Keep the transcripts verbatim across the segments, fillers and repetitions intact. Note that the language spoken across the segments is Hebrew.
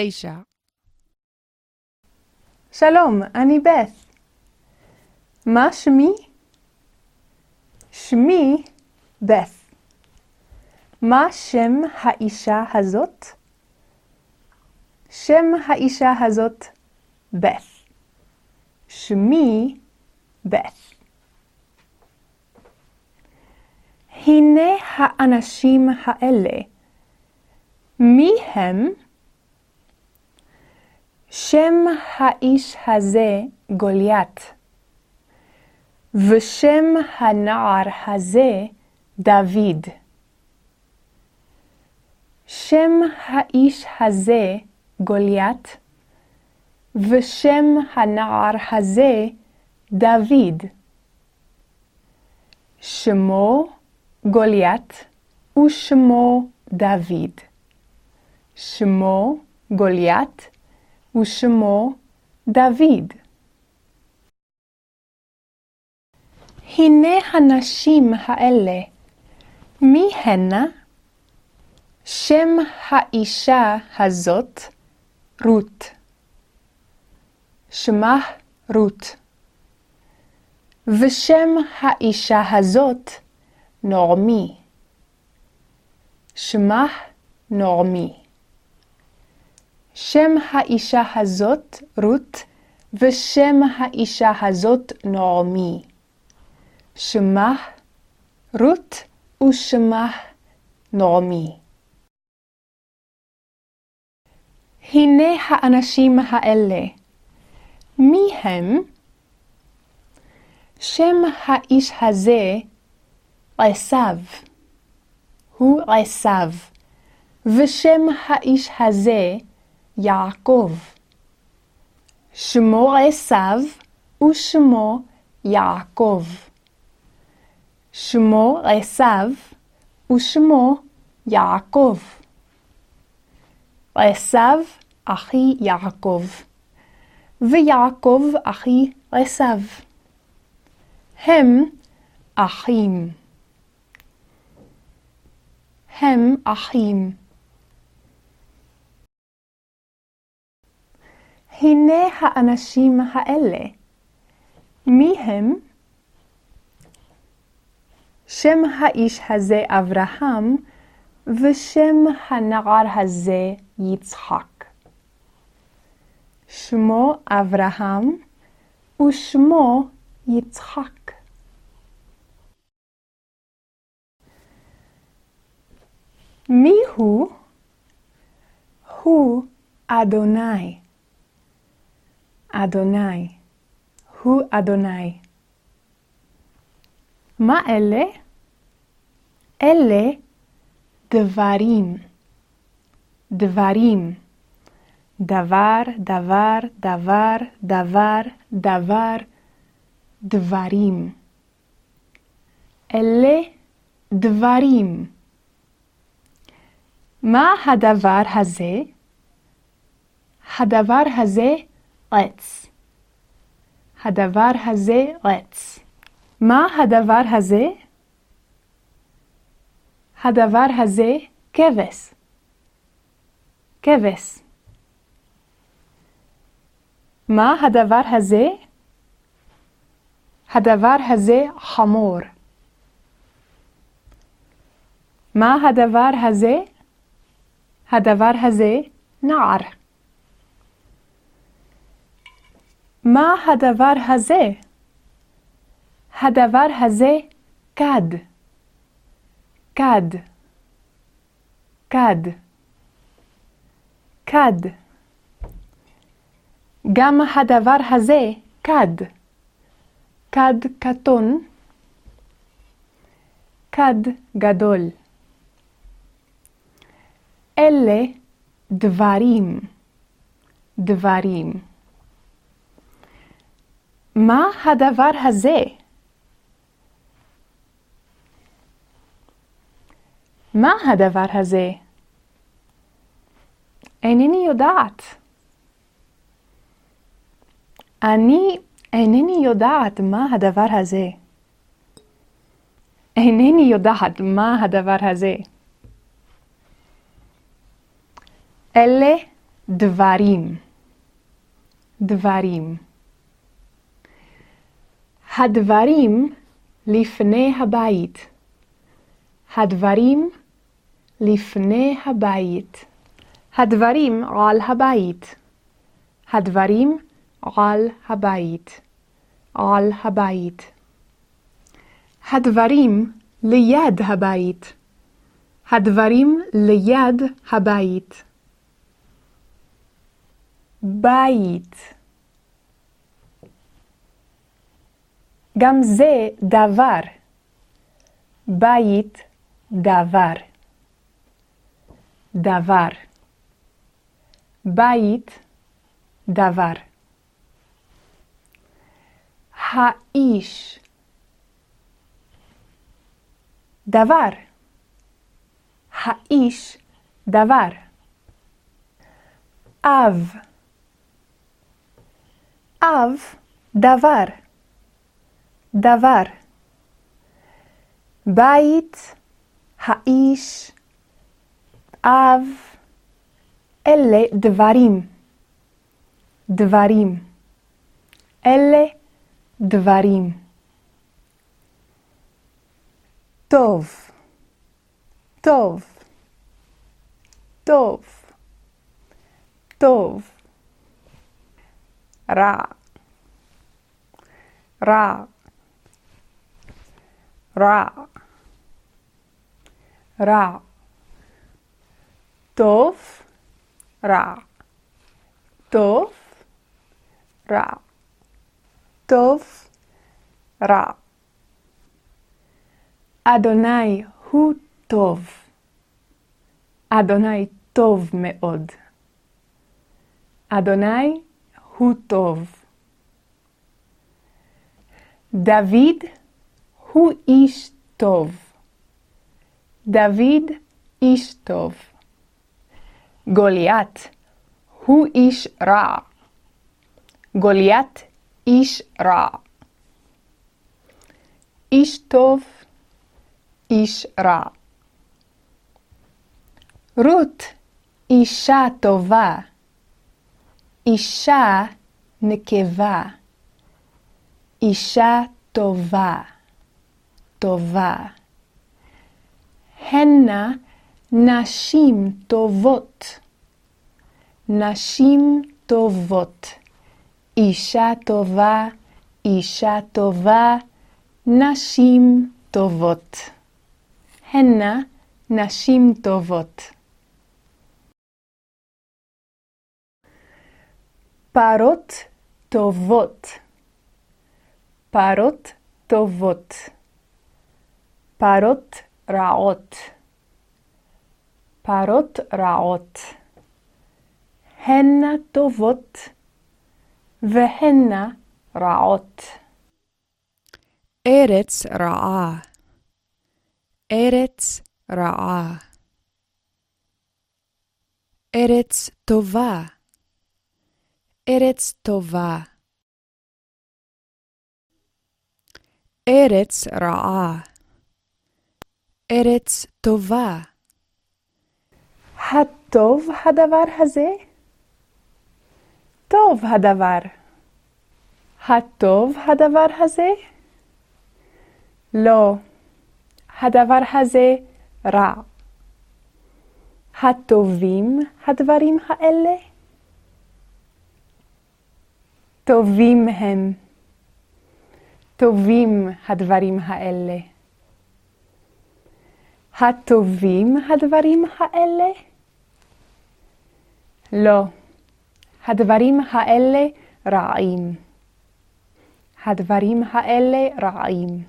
תשע. שלום, אני בת. מה שמי? שמי בת. מה שם האישה הזאת? שם האישה הזאת בת. שמי בת. הנה האנשים האלה. מי הם? שם האיש הזה גוליית, ושם הנער הזה דוד. שם האיש הזה גוליית, ושם הנער הזה דוד. שמו גוליית ושמו דוד. שמו גוליית ושמו דוד. הנה הנשים האלה. מי הנה? שם האישה הזאת רות. שמה רות. ושם האישה הזאת נורמי. שמה נורמי. שם האישה הזאת רות, ושם האישה הזאת נעמי. שמה רות ושמה נעמי. הנה האנשים האלה. מי הם? שם האיש הזה רסב. הוא רסב. ושם האיש הזה יעקב. שמו עשיו ושמו יעקב. שמו עשיו ושמו יעקב. עשיו אחי יעקב, ויעקב אחי עשיו. הם אחים. הם אחים. הנה האנשים האלה. מי הם? שם האיש הזה אברהם, ושם הנער הזה יצחק. שמו אברהם ושמו יצחק. מי הוא? הוא אדוני. אדוני. הוא אדוני. מה אלה? אלה דברים. דברים. דבר, דבר, דבר, דבר, דבר, דברים. אלה דברים. מה הדבר הזה? הדבר הזה עץ. הדבר הזה עץ. מה הדבר הזה? הדבר הזה כבש. כבש. מה הדבר הזה? הדבר הזה חמור. מה הדבר הזה? הדבר הזה נער. מה הדבר הזה? הדבר הזה כד. כד. כד. כד. גם הדבר הזה כד. כד קטון. כד גדול. אלה דברים. דברים. מה הדבר הזה? מה הדבר הזה? אינני יודעת. אני אינני יודעת מה הדבר הזה. אינני יודעת מה הדבר הזה. אלה דברים, דברים. הדברים לפני הבית. הדברים לפני הבית. הדברים על הבית. הדברים על הבית. על הבית. הדברים ליד הבית. הדברים ליד הבית. בית. גם זה דבר. בית דבר. דבר. בית דבר. האיש. דבר. האיש דבר. אב. אב דבר. דבר. בית, האיש, אב, אלה דברים. דברים. אלה דברים. טוב. טוב. טוב. טוב. רע. רע. רע. רע. טוב. רע. טוב. רע. טוב. רע. אדוני הוא טוב. אדוני טוב מאוד. אדוני הוא טוב. דוד הוא איש טוב. דוד איש טוב. גוליית הוא איש רע. גוליית איש רע. איש טוב, איש רע. רות אישה טובה. אישה נקבה. אישה טובה. טובה. הנה נשים טובות. נשים טובות. אישה טובה. אישה טובה. נשים טובות. הנה נשים טובות. פרות טובות. פרות טובות. פרות רעות. פרות רעות. הן טובות והן רעות. ארץ רעה. ארץ רעה. ארץ טובה. ארץ טובה. ארץ רעה. ארץ טובה. הטוב הדבר הזה? טוב הדבר. הטוב הדבר הזה? לא. הדבר הזה רע. הטובים הדברים האלה? טובים הם. טובים הדברים האלה. הטובים הדברים האלה? לא. הדברים האלה רעים. הדברים האלה רעים.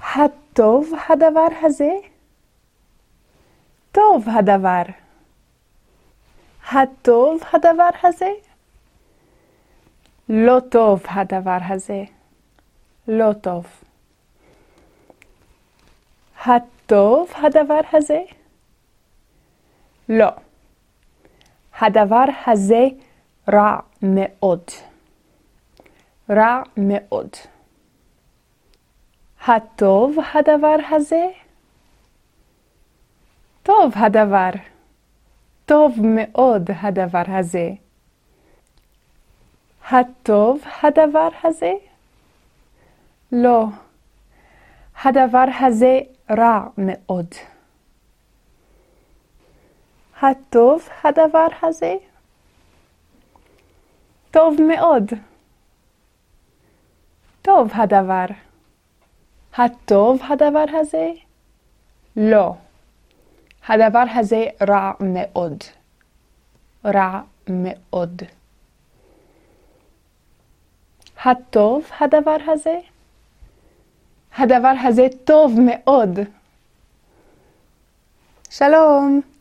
הטוב הדבר הזה? טוב הדבר. הטוב הדבר הזה? לא טוב הדבר הזה. לא טוב. הטוב הדבר הזה? לא. הדבר הזה רע מאוד. רע מאוד. הטוב הדבר הזה? טוב הדבר. טוב מאוד הדבר הזה. הטוב הדבר הזה? לא. הדבר הזה רע מאוד. הטוב הדבר הזה? טוב מאוד. טוב הדבר. הטוב הדבר הזה? לא. הדבר הזה רע מאוד. רע מאוד. הטוב הדבר הזה? הדבר הזה טוב מאוד. שלום.